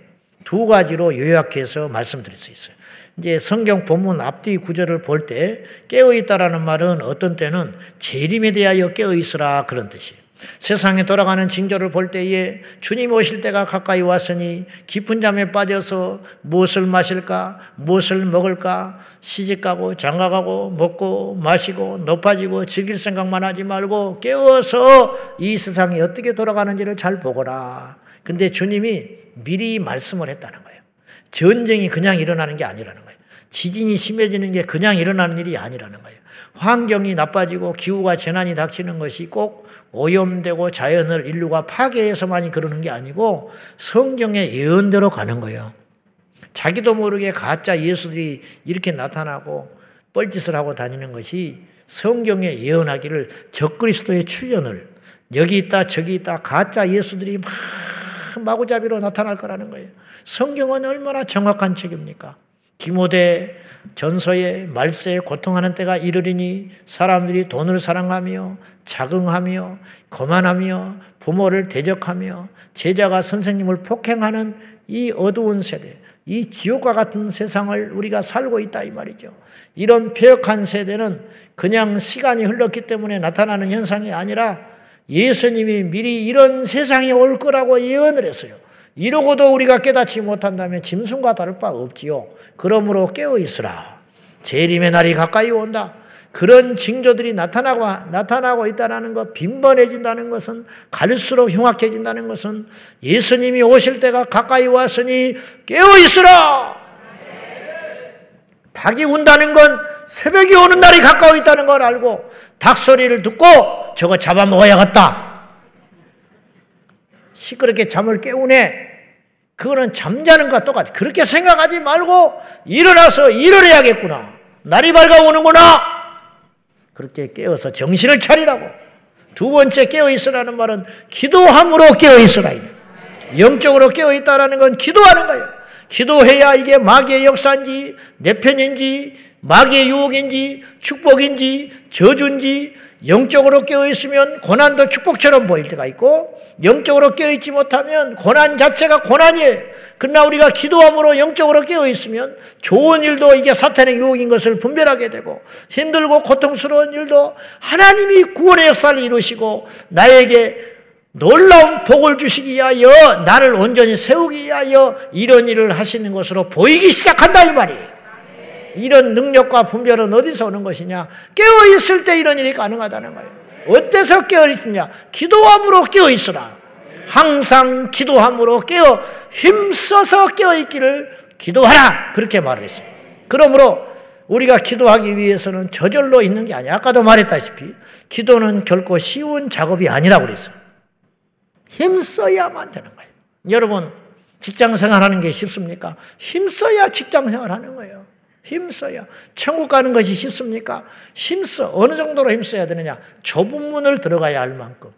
두 가지로 요약해서 말씀드릴 수 있어요. 이제 성경 본문 앞뒤 구절을 볼 때 깨어있다라는 말은 어떤 때는 재림에 대하여 깨어있으라, 그런 뜻이에요. 세상에 돌아가는 징조를 볼 때에 주님 오실 때가 가까이 왔으니 깊은 잠에 빠져서 무엇을 마실까, 무엇을 먹을까, 시집가고 장가가고 먹고 마시고 높아지고 즐길 생각만 하지 말고 깨워서 이 세상이 어떻게 돌아가는지를 잘 보거라. 근데 주님이 미리 말씀을 했다는 거예요. 전쟁이 그냥 일어나는 게 아니라는 거예요. 지진이 심해지는 게 그냥 일어나는 일이 아니라는 거예요. 환경이 나빠지고 기후가 재난이 닥치는 것이 꼭 오염되고 자연을 인류가 파괴해서만이 그러는 게 아니고 성경의 예언대로 가는 거예요. 자기도 모르게 가짜 예수들이 이렇게 나타나고 뻘짓을 하고 다니는 것이 성경의 예언하기를, 적그리스도의 출현을, 여기 있다 저기 있다 가짜 예수들이 막 마구잡이로 나타날 거라는 거예요. 성경은 얼마나 정확한 책입니까? 디모데 전서에 말세에 고통하는 때가 이르리니 사람들이 돈을 사랑하며 자긍하며 거만하며 부모를 대적하며 제자가 선생님을 폭행하는 이 어두운 세대, 이 지옥과 같은 세상을 우리가 살고 있다 이 말이죠. 이런 폐역한 세대는 그냥 시간이 흘렀기 때문에 나타나는 현상이 아니라 예수님이 미리 이런 세상이 올 거라고 예언을 했어요. 이러고도 우리가 깨닫지 못한다면 짐승과 다를 바 없지요. 그러므로 깨어있으라. 재림의 날이 가까이 온다. 그런 징조들이 나타나고 있다는 것, 빈번해진다는 것은, 갈수록 흉악해진다는 것은 예수님이 오실 때가 가까이 왔으니 깨어있으라. 닭이 운다는 건 새벽이 오는 날이 가까워 있다는 걸 알고 닭소리를 듣고 저거 잡아먹어야겠다. 시끄럽게 잠을 깨우네. 그거는 잠자는 것과 똑같아. 그렇게 생각하지 말고 일어나서 일을 해야겠구나. 날이 밝아오는구나. 그렇게 깨워서 정신을 차리라고. 두 번째 깨어있으라는 말은 기도함으로 깨어있으라. 영적으로 깨어있다는 건 기도하는 거예요. 기도해야 이게 마귀의 역사인지 내 편인지 마귀의 유혹인지 축복인지 저주인지, 영적으로 깨어있으면 고난도 축복처럼 보일 때가 있고, 영적으로 깨어있지 못하면 고난 자체가 고난이에요. 그러나 우리가 기도함으로 영적으로 깨어있으면 좋은 일도 이게 사탄의 유혹인 것을 분별하게 되고, 힘들고 고통스러운 일도 하나님이 구원의 역사를 이루시고 나에게 놀라운 복을 주시기 위하여, 나를 온전히 세우기 위하여 이런 일을 하시는 것으로 보이기 시작한다 이 말이에요. 이런 능력과 분별은 어디서 오는 것이냐? 깨어있을 때 이런 일이 가능하다는 거예요. 어때서 깨어있느냐? 기도함으로 깨어있으라. 항상 기도함으로 깨어 힘써서 깨어있기를 기도하라. 그렇게 말을 했어요. 그러므로 우리가 기도하기 위해서는 저절로 있는 게 아니야. 아까도 말했다시피 기도는 결코 쉬운 작업이 아니라고 그랬어요. 힘써야만 되는 거예요. 여러분, 직장생활하는 게 쉽습니까? 힘써야 직장생활하는 거예요. 힘써야. 천국 가는 것이 쉽습니까? 힘써. 어느 정도로 힘써야 되느냐? 좁은 문을 들어가야 할 만큼,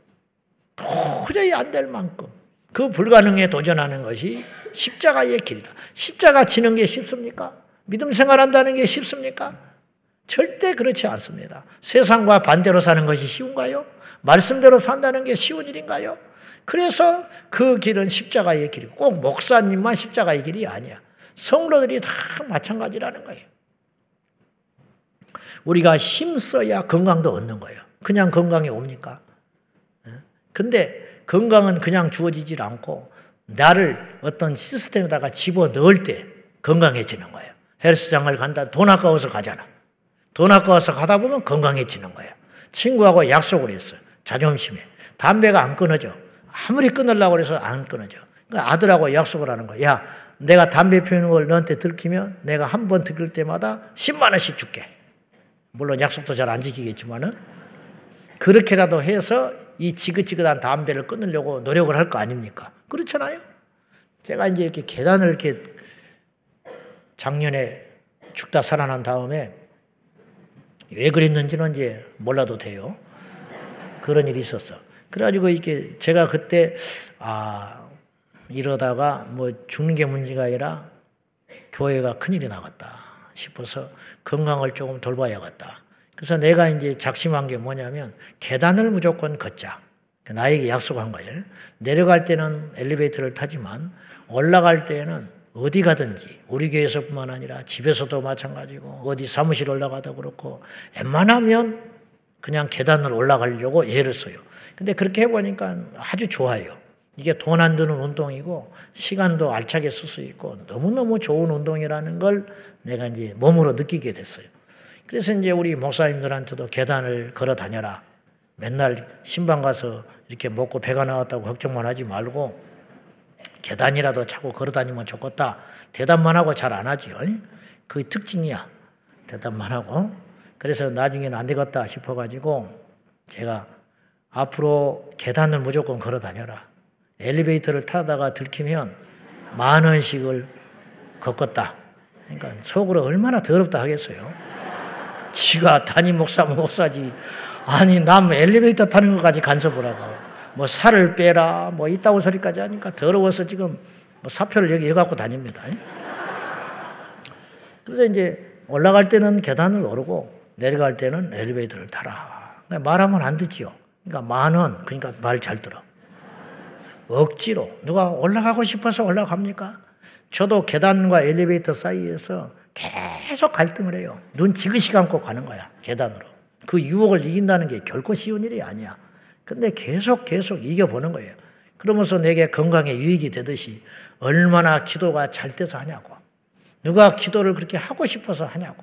도저히 안 될 만큼, 그 불가능에 도전하는 것이 십자가의 길이다. 십자가 지는 게 쉽습니까? 믿음 생활한다는 게 쉽습니까? 절대 그렇지 않습니다. 세상과 반대로 사는 것이 쉬운가요? 말씀대로 산다는 게 쉬운 일인가요? 그래서 그 길은 십자가의 길이고 꼭 목사님만 십자가의 길이 아니야. 성도들이 다 마찬가지라는 거예요. 우리가 힘써야 건강도 얻는 거예요. 그냥 건강이 옵니까? 근데 건강은 그냥 주어지질 않고 나를 어떤 시스템에다가 집어넣을 때 건강해지는 거예요. 헬스장을 간다. 돈 아까워서 가잖아. 돈 아까워서 가다 보면 건강해지는 거예요. 친구하고 약속을 했어요. 자존심에. 담배가 안 끊어져. 아무리 끊으려고 해서 안 끊어져. 그러니까 아들하고 약속을 하는 거야. 야, 내가 담배 피우는 걸 너한테 들키면 내가 한 번 들킬 때마다 10만 원씩 줄게. 물론 약속도 잘 안 지키겠지만은. 그렇게라도 해서 이 지긋지긋한 담배를 끊으려고 노력을 할 거 아닙니까? 그렇잖아요. 제가 이제 이렇게 계단을 이렇게 작년에 죽다 살아난 다음에 왜 그랬는지는 이제 몰라도 돼요. 그런 일이 있었어. 그래가지고 이렇게 제가 그때 이러다가 뭐 죽는 게 문제가 아니라 교회가 큰일이 나갔다 싶어서 건강을 조금 돌봐야겠다. 그래서 내가 이제 작심한 게 뭐냐면 계단을 무조건 걷자. 나에게 약속한 거예요. 내려갈 때는 엘리베이터를 타지만 올라갈 때는 어디 가든지 우리 교회에서뿐만 아니라 집에서도 마찬가지고 어디 사무실 올라가도 그렇고 웬만하면 그냥 계단을 올라가려고 애를 써요. 근데 그렇게 해보니까 아주 좋아요. 이게 돈 안 드는 운동이고 시간도 알차게 쓸 수 있고 너무너무 좋은 운동이라는 걸 내가 이제 몸으로 느끼게 됐어요. 그래서 이제 우리 목사님들한테도 계단을 걸어 다녀라. 맨날 신방 가서 이렇게 먹고 배가 나왔다고 걱정만 하지 말고 계단이라도 자꾸 걸어다니면 좋겠다. 대답만 하고 잘 안 하지요. 그게 특징이야. 대답만 하고. 그래서 나중에는 안 되겠다 싶어가지고 제가 앞으로 계단을 무조건 걸어다녀라. 엘리베이터를 타다가 들키면 10,000원씩을 걷겠다. 그러니까 속으로 얼마나 더럽다 하겠어요. 지가 담임 목사면 목사지. 아니 남 엘리베이터 타는 것까지 간섭을 하고. 뭐 살을 빼라 뭐 이따구 소리까지 하니까 더러워서 지금 뭐 사표를 여기 갖고 다닙니다. 그래서 이제 올라갈 때는 계단을 오르고 내려갈 때는 엘리베이터를 타라. 말하면 안 듣지요. 그러니까 10,000원. 그러니까 말 잘 들어. 억지로 누가 올라가고 싶어서 올라갑니까? 저도 계단과 엘리베이터 사이에서 계속 갈등을 해요. 눈 지그시 감고 가는 거야. 계단으로. 그 유혹을 이긴다는 게 결코 쉬운 일이 아니야. 근데 계속 이겨보는 거예요. 그러면서 내게 건강에 유익이 되듯이 얼마나 기도가 잘 돼서 하냐고. 누가 기도를 그렇게 하고 싶어서 하냐고.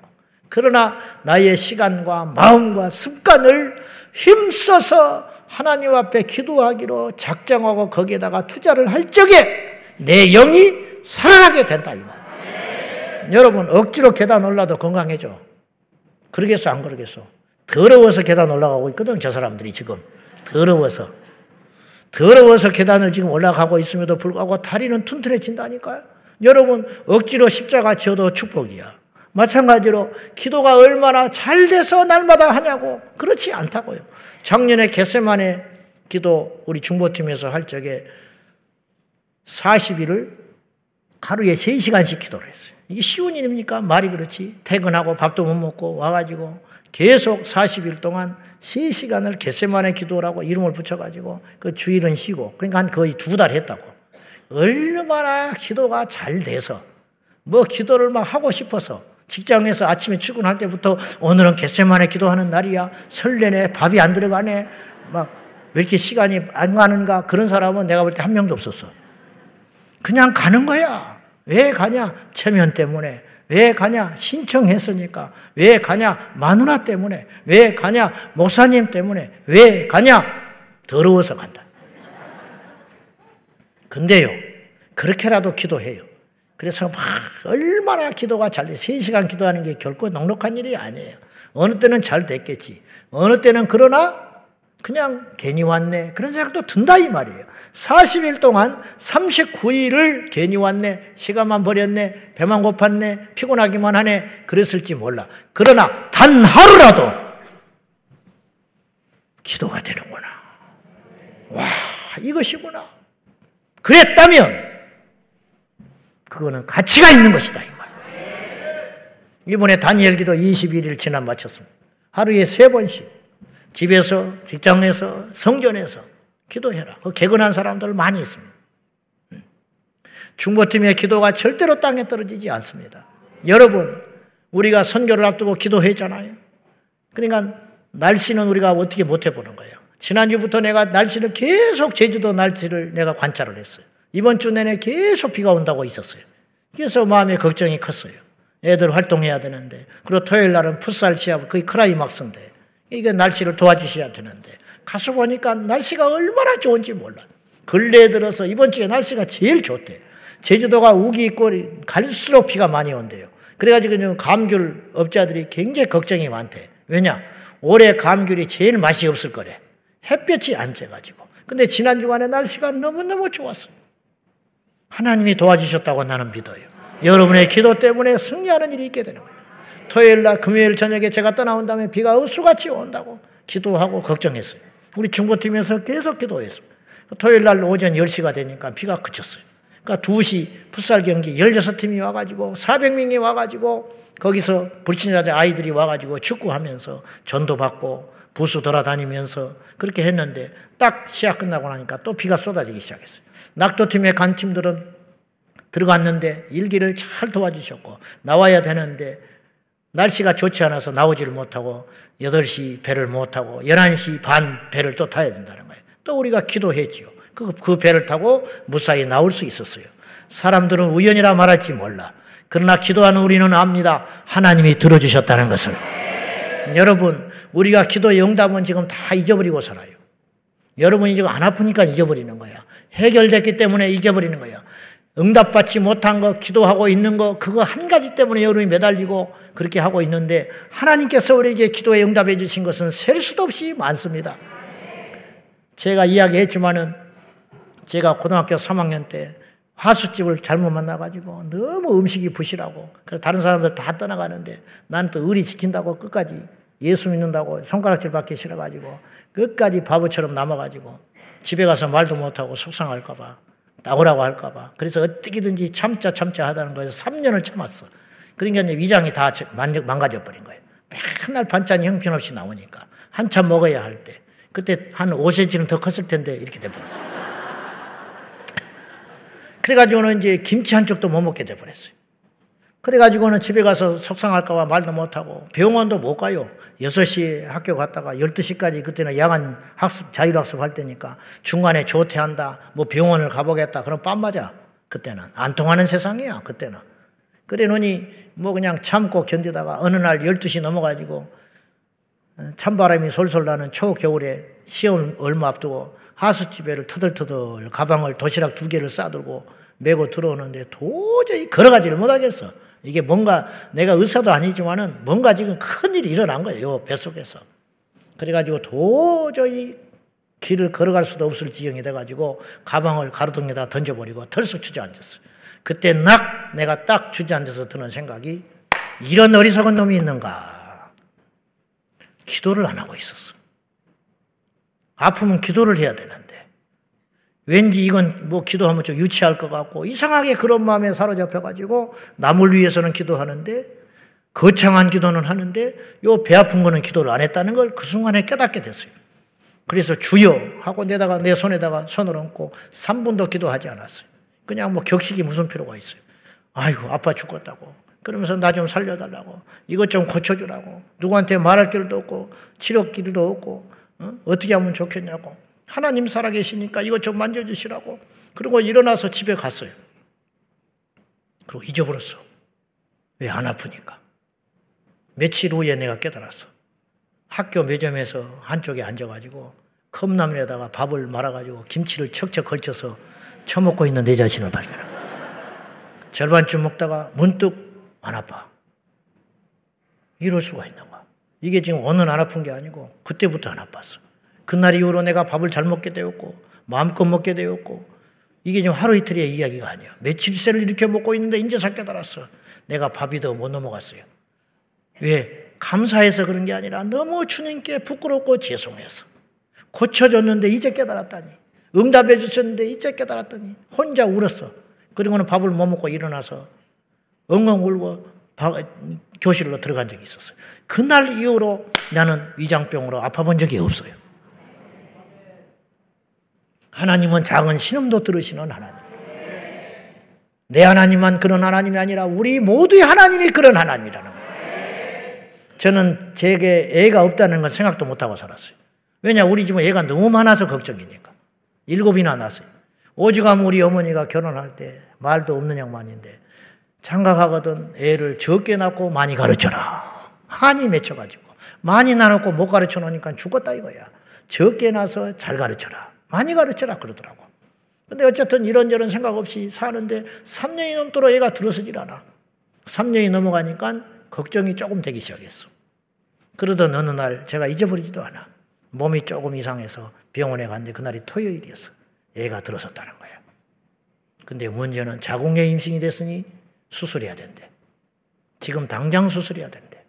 그러나 나의 시간과 마음과 습관을 힘써서 하나님 앞에 기도하기로 작정하고 거기에다가 투자를 할 적에 내 영이 살아나게 된다. 이 말. 네. 여러분 억지로 계단 올라도 건강해져. 그러겠어 안 그러겠어. 더러워서 계단 올라가고 있거든 저 사람들이 지금. 더러워서 계단을 지금 올라가고 있음에도 불구하고 다리는 튼튼해진다니까요. 여러분 억지로 십자가 지어도 축복이야. 마찬가지로 기도가 얼마나 잘 돼서 날마다 하냐고. 그렇지 않다고요. 작년에 겟세마네 기도 우리 중보팀에서 할 적에 40일을 하루에 3시간씩 기도를 했어요. 이게 쉬운 일입니까? 말이 그렇지. 퇴근하고 밥도 못 먹고 와가지고 계속 40일 동안 3시간을 겟세마네 기도라고 이름을 붙여가지고 그 주일은 쉬고 그러니까 한 거의 2달 했다고. 얼마나 기도가 잘 돼서 뭐 기도를 막 하고 싶어서 직장에서 아침에 출근할 때부터 오늘은 겟세마네 기도하는 날이야. 설레네. 밥이 안 들어가네. 막 왜 이렇게 시간이 안 가는가. 그런 사람은 내가 볼 때 한 명도 없었어. 그냥 가는 거야. 왜 가냐? 체면 때문에. 왜 가냐? 신청했으니까. 왜 가냐? 마누라 때문에. 왜 가냐? 목사님 때문에. 왜 가냐? 더러워서 간다. 근데요, 그렇게라도 기도해요. 그래서 막 얼마나 기도가 잘 돼. 3시간 기도하는 게 결코 넉넉한 일이 아니에요. 어느 때는 잘 됐겠지. 어느 때는 그러나 그냥 괜히 왔네. 그런 생각도 든다 이 말이에요. 40일 동안 39일을 괜히 왔네. 시간만 버렸네. 배만 고팠네. 피곤하기만 하네. 그랬을지 몰라. 그러나 단 하루라도 기도가 되는구나. 와, 이것이구나. 그랬다면 그거는 가치가 있는 것이다. 이 말이에요. 이번에 다니엘기도 21일 지난 마쳤습니다. 하루에 3번씩. 집에서, 직장에서, 성전에서 기도해라. 개근한 사람들 많이 있습니다. 중보팀의 기도가 절대로 땅에 떨어지지 않습니다. 여러분, 우리가 선교를 앞두고 기도했잖아요. 그러니까 날씨는 우리가 어떻게 못해보는 거예요. 지난주부터 내가 날씨를 계속 제주도 날씨를 내가 관찰을 했어요. 이번 주 내내 계속 비가 온다고 있었어요. 그래서 마음의 걱정이 컸어요. 애들 활동해야 되는데, 그리고 토요일 날은 풋살 시합 거의 크라이막스인데 이게 날씨를 도와주셔야 되는데 가서 보니까 날씨가 얼마나 좋은지 몰라. 근래에 들어서 이번 주에 날씨가 제일 좋대요. 제주도가 우기 있고 갈수록 비가 많이 온대요. 그래가지고 지금 감귤 업자들이 굉장히 걱정이 많대. 왜냐? 올해 감귤이 제일 맛이 없을 거래. 햇볕이 안 쬐가지고. 근데 지난 주간에 날씨가 너무너무 좋았어요. 하나님이 도와주셨다고 나는 믿어요. 여러분의 기도 때문에 승리하는 일이 있게 되는 거예요. 토요일 날 금요일 저녁에 제가 떠나온 다음에 비가 어수같이 온다고 기도하고 걱정했어요. 우리 중보팀에서 계속 기도했어요. 토요일 날 오전 10시가 되니까 비가 그쳤어요. 그러니까 2시 풋살 경기 16팀이 와가지고 400명이 와가지고 거기서 불신자들 아이들이 와가지고 축구하면서 전도받고 부수 돌아다니면서 그렇게 했는데 딱 시합 끝나고 나니까 또 비가 쏟아지기 시작했어요. 낙도팀에 간 팀들은 들어갔는데 일기를 잘 도와주셨고 나와야 되는데 날씨가 좋지 않아서 나오지를 못하고 8시 배를 못 타고 11시 반 배를 또 타야 된다는 거예요. 또 우리가 기도했지요. 그 배를 타고 무사히 나올 수 있었어요. 사람들은 우연이라 말할지 몰라. 그러나 기도하는 우리는 압니다. 하나님이 들어주셨다는 것을. 여러분, 우리가 기도의 응답은 지금 다 잊어버리고 살아요. 여러분이 지금 안 아프니까 잊어버리는 거야. 해결됐기 때문에 잊어버리는 거야. 응답받지 못한 거, 기도하고 있는 거, 그거 한 가지 때문에 여러분이 매달리고 그렇게 하고 있는데 하나님께서 우리에게 기도에 응답해 주신 것은 셀 수도 없이 많습니다. 제가 이야기했지만은 제가 고등학교 3학년 때 하수집을 잘못 만나가지고 너무 음식이 부실하고 그래서 다른 사람들 다 떠나가는데 난 또 의리 지킨다고 끝까지 예수 믿는다고 손가락질 받기 싫어가지고 끝까지 바보처럼 남아가지고 집에 가서 말도 못하고 속상할까봐 나오라고 할까봐 그래서 어떻게든지 참자 하다는 거예요. 3년을 참았어. 그러니까 이제 위장이 다 망가져버린 거예요. 맨날 반찬이 형편없이 나오니까 한참 먹어야 할 때 그때 한 5cm는 더 컸을 텐데 이렇게 돼버렸어요. 그래가지고는 이제 김치 한 쪽도 못 먹게 돼버렸어요. 그래가지고는 집에 가서 속상할까봐 말도 못하고 병원도 못 가요. 6시에 학교 갔다가 12시까지 그때는 야간 학습, 자율학습 할 때니까 중간에 조퇴한다, 뭐 병원을 가보겠다. 그럼 빰 맞아. 그때는. 안 통하는 세상이야. 그때는. 그래 놓으니 뭐 그냥 참고 견디다가 어느 날 12시 넘어가지고 찬바람이 솔솔 나는 초겨울에 시험 얼마 앞두고 하수집에를 터들터들 가방을 도시락 2개를 싸들고 메고 들어오는데 도저히 걸어가지를 못하겠어. 이게 뭔가 내가 의사도 아니지만은 뭔가 지금 큰일이 일어난 거예요. 뱃속에서. 그래가지고 도저히 길을 걸어갈 수도 없을 지경이 돼가지고 가방을 가로등에다 던져버리고 털썩 주저앉았어. 그때 내가 딱 주저앉아서 드는 생각이 이런 어리석은 놈이 있는가. 기도를 안 하고 있었어. 아프면 기도를 해야 되는데. 왠지 이건 뭐 기도하면 좀 유치할 것 같고 이상하게 그런 마음에 사로잡혀가지고 남을 위해서는 기도하는데 거창한 기도는 하는데 요 배 아픈 거는 기도를 안 했다는 걸 그 순간에 깨닫게 됐어요. 그래서 주여 하고 내 손에다가 손을 얹고 3분도 기도하지 않았어요. 그냥 뭐 격식이 무슨 필요가 있어요. 아이고 아파 죽겠다고. 그러면서 나 좀 살려달라고. 이것 좀 고쳐주라고. 누구한테 말할 길도 없고 치료 길도 없고 어떻게 하면 좋겠냐고. 하나님 살아계시니까 이것 좀 만져주시라고. 그리고 일어나서 집에 갔어요. 그리고 잊어버렸어. 왜? 안 아프니까. 며칠 후에 내가 깨달았어. 학교 매점에서 한쪽에 앉아가지고 컵라면에다가 밥을 말아가지고 김치를 척척 걸쳐서 처먹고 있는 내 자신을 발견한 거야. 절반쯤 먹다가 문득 안 아파. 이럴 수가 있는가. 이게 지금 오늘 안 아픈 게 아니고 그때부터 안 아팠어. 그날 이후로 내가 밥을 잘 먹게 되었고 마음껏 먹게 되었고 이게 지금 하루 이틀의 이야기가 아니야. 며칠새를 이렇게 먹고 있는데 이제서 깨달았어. 내가 밥이 더 못 넘어갔어요. 왜? 감사해서 그런 게 아니라 너무 주님께 부끄럽고 죄송해서. 고쳐줬는데 이제 깨달았다니. 응답해 주셨는데 이제 깨달았더니 혼자 울었어. 그리고는 밥을 못 먹고 일어나서 엉엉 울고 교실로 들어간 적이 있었어요. 그날 이후로 나는 위장병으로 아파본 적이 없어요. 하나님은 작은 신음도 들으시는 하나님이에요. 내 하나님만 그런 하나님이 아니라 우리 모두의 하나님이 그런 하나님이라는 거예요. 저는 제게 애가 없다는 건 생각도 못하고 살았어요. 왜냐, 우리 집은 애가 너무 많아서 걱정이니까. 7이나 낳았어요. 오죽하면 우리 어머니가 결혼할 때 말도 없는 양반인데 장가가거든 애를 적게 낳고 많이 가르쳐라. 한이 맺혀가지고. 많이 낳았고 못 가르쳐 놓으니까 죽었다 이거야. 적게 낳아서 잘 가르쳐라. 많이 가르쳐라 그러더라고. 근데 어쨌든 이런저런 생각 없이 사는데 3년이 넘도록 애가 들어서질 않아. 3년이 넘어가니까 걱정이 조금 되기 시작했어. 그러던 어느 날 제가 잊어버리지도 않아. 몸이 조금 이상해서 병원에 갔는데 그날이 토요일이었어. 애가 들어섰다는 거야. 근데 문제는 자궁에 임신이 됐으니 수술해야 된대. 지금 당장 수술해야 된대.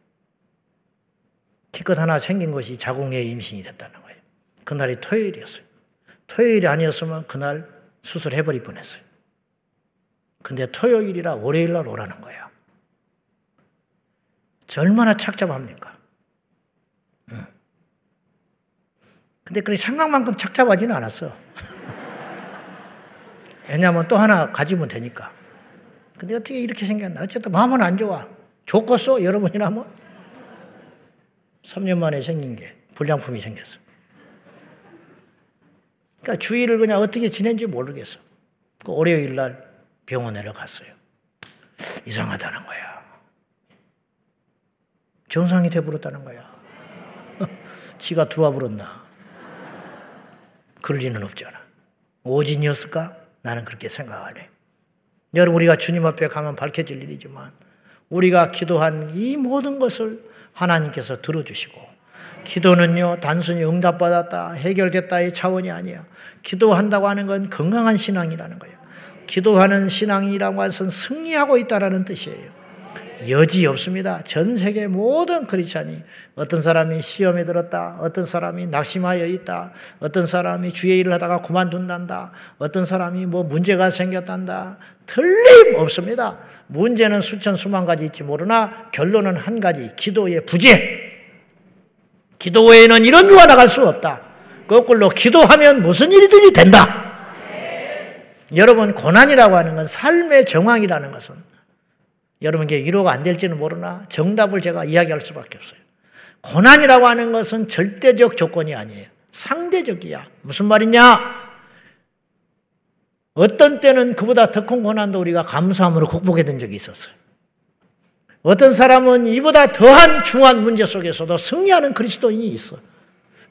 기껏 하나 생긴 것이 자궁에 임신이 됐다는 거예요. 그날이 토요일이었어요. 토요일이 아니었으면 그날 수술해버릴 뻔했어요. 근데 토요일이라 월요일날 오라는 거예요. 저 얼마나 착잡합니까? 근데 그렇게 생각만큼 착잡하지는 않았어. 왜냐하면 또 하나 가지면 되니까. 근데 어떻게 이렇게 생겼나? 어쨌든 마음은 안 좋아. 좋겠어? 여러분이라면? 3년 만에 생긴 게 불량품이 생겼어. 그러니까 주일을 그냥 어떻게 지낸지 모르겠어. 그 월요일 날 병원에 갔어요. 이상하다는 거야. 정상이 돼버렸다는 거야. 지가 들어와버렸나? 그럴 리는 없잖아. 오진이었을까? 나는 그렇게 생각 안 해. 여러분, 우리가 주님 앞에 가면 밝혀질 일이지만 우리가 기도한 이 모든 것을 하나님께서 들어주시고, 기도는요 단순히 응답받았다 해결됐다의 차원이 아니에요. 기도한다고 하는 건 건강한 신앙이라는 거예요. 기도하는 신앙이라고 하는 것은 승리하고 있다는 뜻이에요. 여지 없습니다. 전 세계 모든 크리스찬이 어떤 사람이 시험에 들었다, 어떤 사람이 낙심하여 있다, 어떤 사람이 주의 일을 하다가 그만둔단다, 어떤 사람이 뭐 문제가 생겼단다. 틀림없습니다. 문제는 수천 수만 가지 있지 모르나 결론은 한 가지, 기도의 부재. 기도 외에는 이런 유가 나갈 수 없다. 거꾸로 기도하면 무슨 일이든지 된다. 여러분, 고난이라고 하는 건 삶의 정황이라는 것은 여러분께 위로가 안 될지는 모르나 정답을 제가 이야기할 수밖에 없어요. 고난이라고 하는 것은 절대적 조건이 아니에요. 상대적이야. 무슨 말이냐? 어떤 때는 그보다 더 큰 고난도 우리가 감사함으로 극복해 낸 적이 있었어요. 어떤 사람은 이보다 더한 중한 문제 속에서도 승리하는 그리스도인이 있어.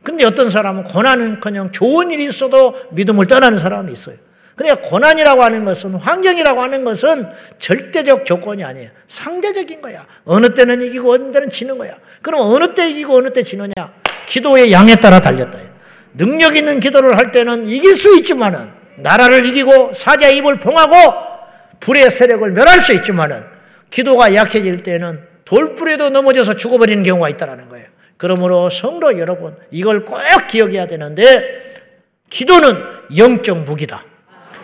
근데 어떤 사람은 고난은커녕 좋은 일이 있어도 믿음을 떠나는 사람이 있어요. 그러니까 고난이라고 하는 것은, 환경이라고 하는 것은 절대적 조건이 아니에요. 상대적인 거야. 어느 때는 이기고 어느 때는 지는 거야. 그럼 어느 때 이기고 어느 때 지느냐? 기도의 양에 따라 달렸다. 능력 있는 기도를 할 때는 이길 수 있지만은, 나라를 이기고 사자의 입을 봉하고 불의 세력을 멸할 수 있지만은, 기도가 약해질 때는 돌부리에도 넘어져서 죽어버리는 경우가 있다는 거예요. 그러므로 성도 여러분, 이걸 꼭 기억해야 되는데, 기도는 영적 무기다.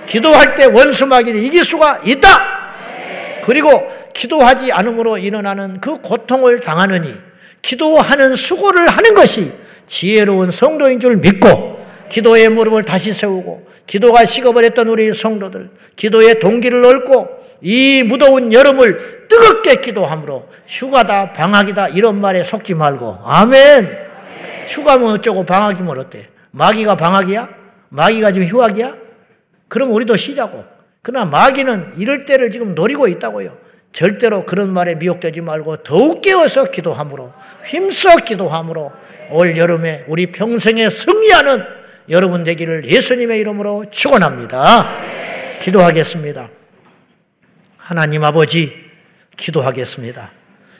기도할 때 원수마귀를 이길 수가 있다. 그리고 기도하지 않음으로 일어나는 그 고통을 당하느니 기도하는 수고를 하는 것이 지혜로운 성도인 줄 믿고, 기도의 무릎을 다시 세우고, 기도가 식어버렸던 우리 성도들, 기도의 동기를 얻고 이 무더운 여름을 뜨겁게 기도함으로, 휴가다 방학이다 이런 말에 속지 말고, 아멘. 휴가면 어쩌고 방학이면 어때? 마귀가 방학이야? 마귀가 지금 휴학이야? 그럼 우리도 쉬자고. 그러나 마귀는 이럴 때를 지금 노리고 있다고요. 절대로 그런 말에 미혹되지 말고 더욱 깨워서 기도함으로, 힘써 기도함으로 올 여름에 우리 평생에 승리하는 여러분 되기를 예수님의 이름으로 축원합니다. 기도하겠습니다. 하나님 아버지, 기도하겠습니다.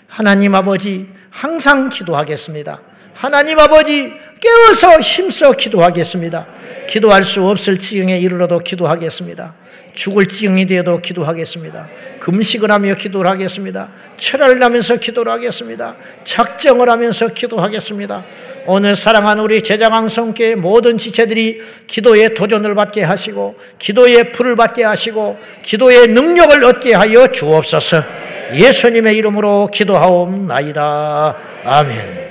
하나님 아버지, 항상 기도하겠습니다. 하나님 아버지, 깨워서 힘써 기도하겠습니다. 기도할 수 없을 지경에 이르러도 기도하겠습니다. 죽을 지경이 되어도 기도하겠습니다. 금식을 하며 기도를 하겠습니다. 철야를 하면서 기도를 하겠습니다. 작정을 하면서 기도하겠습니다. 오늘 사랑하는 우리 제자광성교회 모든 지체들이 기도의 도전을 받게 하시고, 기도의 불을 받게 하시고, 기도의 능력을 얻게 하여 주옵소서. 예수님의 이름으로 기도하옵나이다. 아멘.